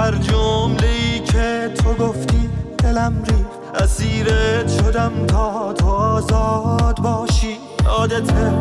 هر جمله‌ای که تو گفتی دلم ریخت، اسیرت شدم تا تو آزاد باشی. یادته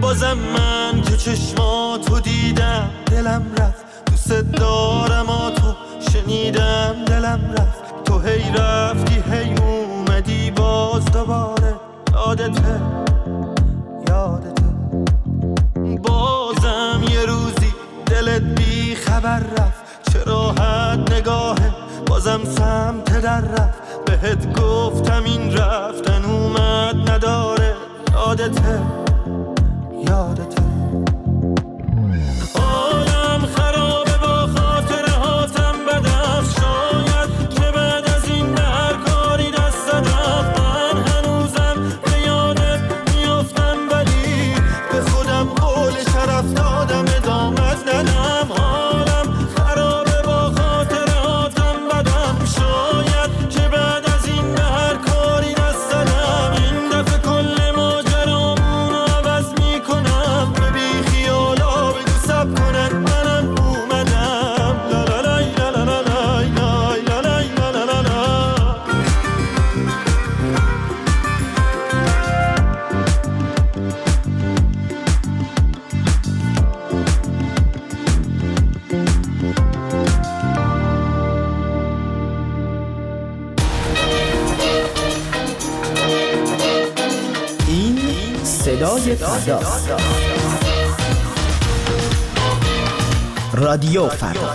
بازم من که چشماتو دیدم دلم رفت، دوست دارم آتو شنیدم دلم رفت. تو هی رفتی هی اومدی باز دوباره. یادته بازم یه روزی دلت بی خبر رفت، چه راحت نگاهه بازم سمت در رفت. بهت گفتم این رفتن اومد نداره. یادته آدم خرابه، با خاطرهاتم بدم. شاید که بعد از این به هر کاری دست دادم، من هنوزم به یادت میافتم، ولی به خودم قول شرف دادم ادامت ندم. آدم خرابه، با خاطرهاتم بدم. شاید که بعد از این به هر کاری دست دادم، این دفعه کل ما رادیو فردا.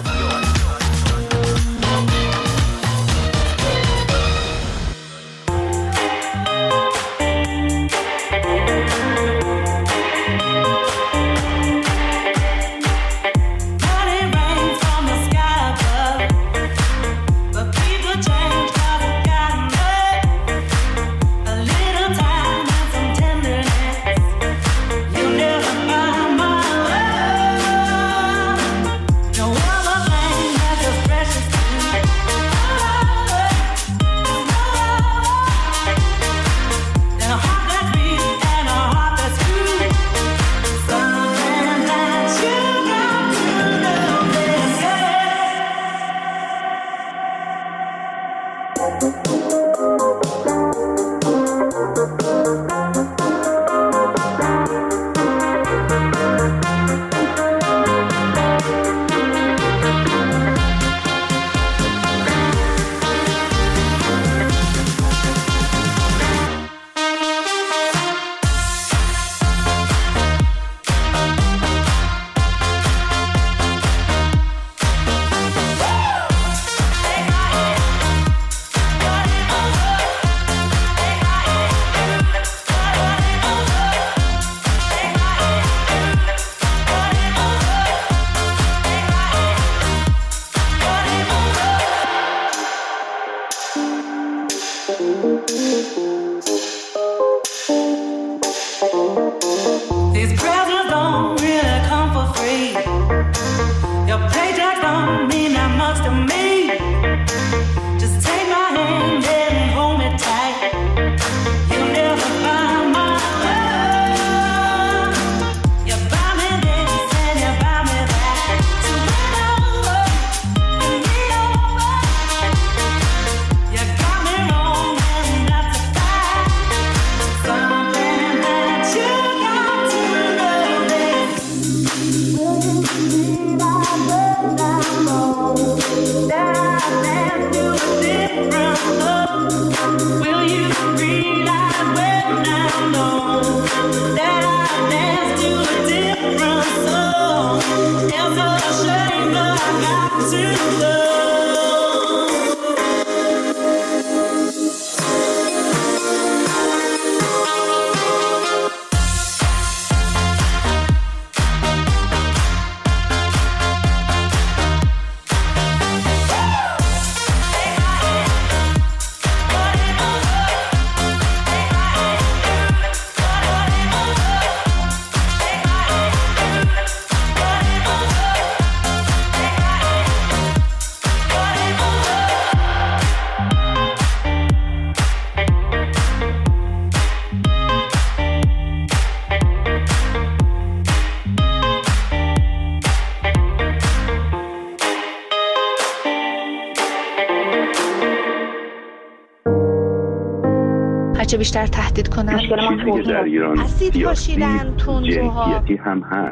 بیشتر تهدید کنن مشکل در ایران اسید پاشیدن تندروها هم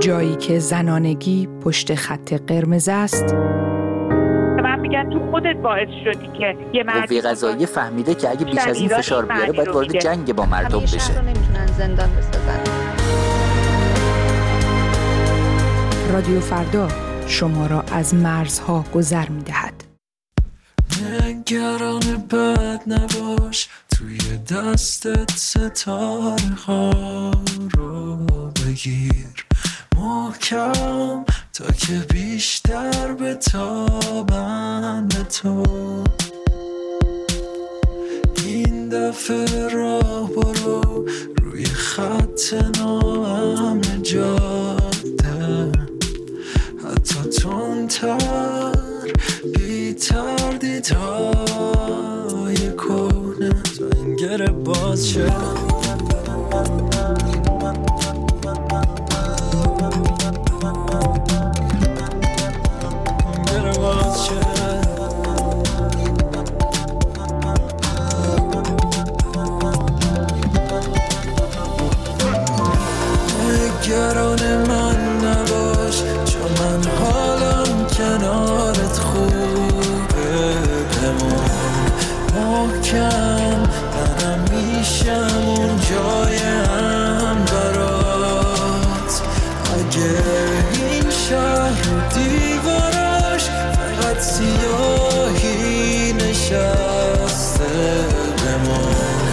جایی که زنانگی پشت خط قرمز است. من میگم تو خودت باعث شدی که یه مردی قضایی فهمیده که اگه بیش از این فشار بیاره باید وارد جنگ با مردم بشه. نمیتونن زندان بسازن. رادیو فردا شما را از مرزها گذر میدهد. نگران بد نباش، توی دستت ستاره ها رو بگیر محکم تا که بیشتر بتابن به تو. این دفعه راه برو روی خط ناامن جاده، حتی تندتر بی تردید های کونه تو انگره باز شد. نگران من نباش، چون من حالم کنارت خوبه، بمون محکم، منم میشم اون جایم برات. اگه این شهر و دیوارش فقط سیاهی نشسته، بمون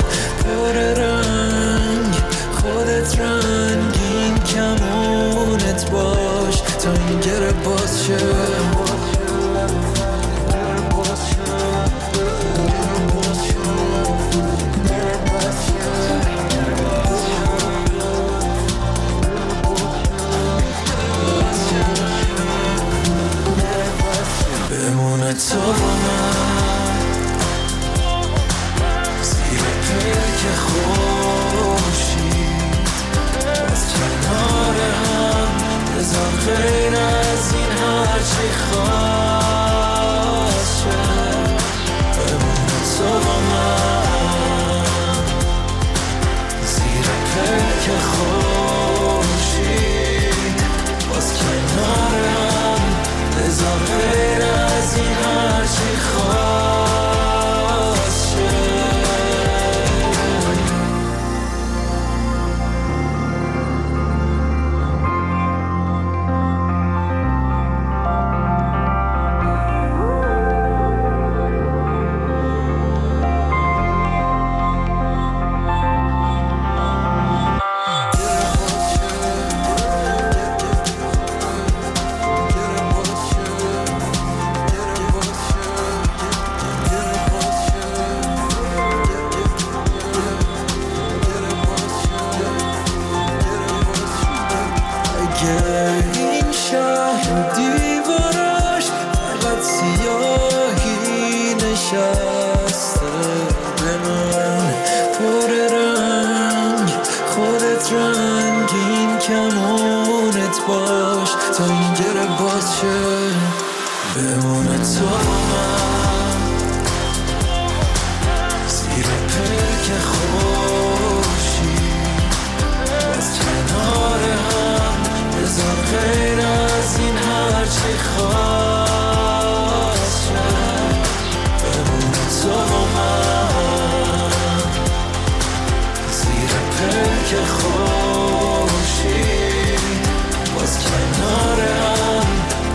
پر رنگ، خودت رنگین کمونت باش تا این گره باز شد. تو با من زیر پرک خوشید، از کنار هم بزن غیر از این هرچی خواست شد. بمونه تو با من زیر پرک خوشید، از کنار هم بزن غیر از این هرچی خواست که خوشی باز کنارم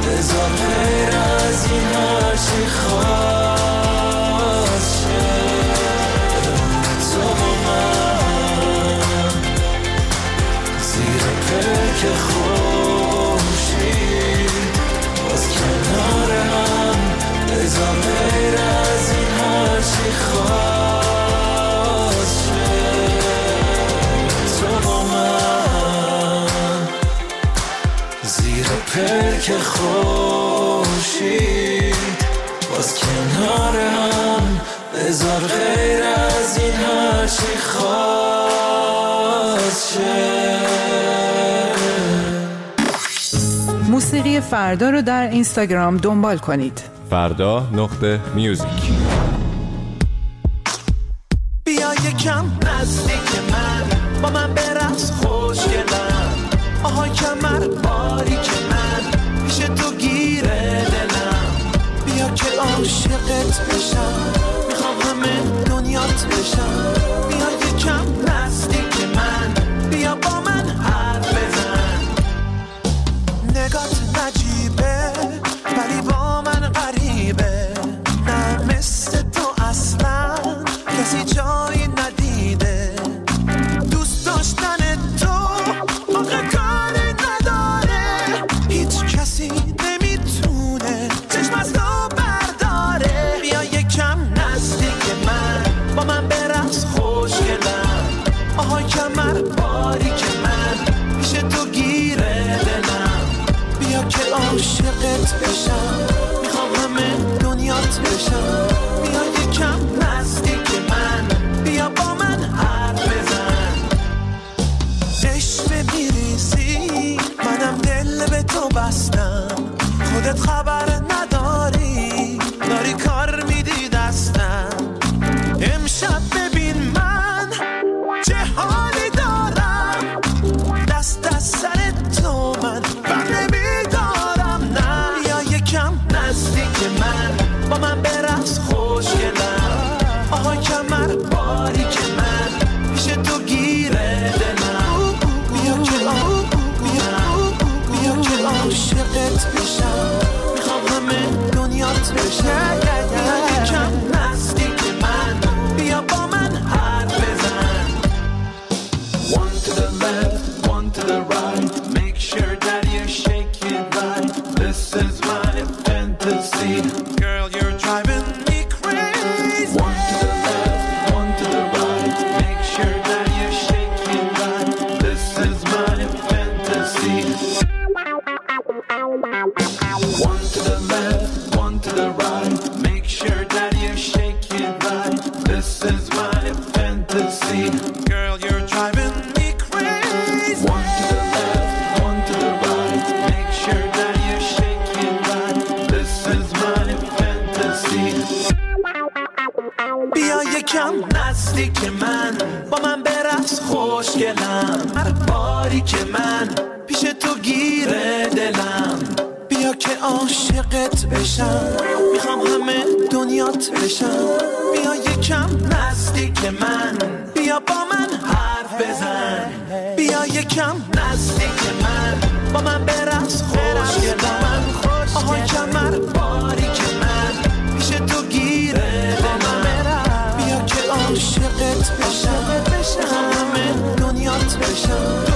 بذار غیر از این هرچی خواست شد تو با من زیر پر که خوشی باز کنارم بذار غیر از این هرچی خواست شد زیر پر که خوشید باز کنار هم بذار غیر از این هرچی خواست شد. موسیقی فردا رو در اینستاگرام دنبال کنید. فردا_music. بیا یکم نزدیک من، با من برقص خوشگلم، آهای کمر باری که من پیش تو گیره دلم، بیا که عاشقت بشم، میخوام همه دنیات بشم، بیا یکم نزدیک من، بیا با من حرف بزن، نگات نجیبه ولی با من غریبه، نه مثل تو اصلا کسی جایی ندیده، دوست داشتن تو آقا عاشقت بشم، میخوام همه دنیات بشم، بیا یکم نزدیک من، بیا با من حرف بزن، عشق میریزی منم دل به تو بستم، خودت خبر نداری داری کار میدی دستم، امشب ببین من چه حالی دارم، دست از سر تو من بر من، با من برقص خوشگلم، آهای کمر باری که من پیش تو گیره دلم، بیا که عاشقت بشم، میخوام همه دنیات بشم، بیا یکم نزدیک من، بیا با من حرف بزن. One to the left, one to the right, make sure that you shake it right, this is my fantasy, girl you're driving me crazy, one to the left, one to the right, make sure that you shake it right, this is my fantasy, one to the left, one to the right, make sure that you shake it right, this is my fantasy, girl you're driving me crazy, one to the left, one to the right, make sure that you shake it right, this is my fantasy. بیا یکم نزدیک من، با من برقص خوشگلم، باری که من پیش تو گیره دلم، بیا که عاشقت بشم، میخوام همه دنیات بشم، بیا یکم نزدیک من، بیا با من حرف بزن، بیا یکم نزدیک من، با من برقص خوشگلم، آهای کمر باری که من پیش تو گیره دلم، بیا که عاشقت بشم، میخوام همه دنیات بشم.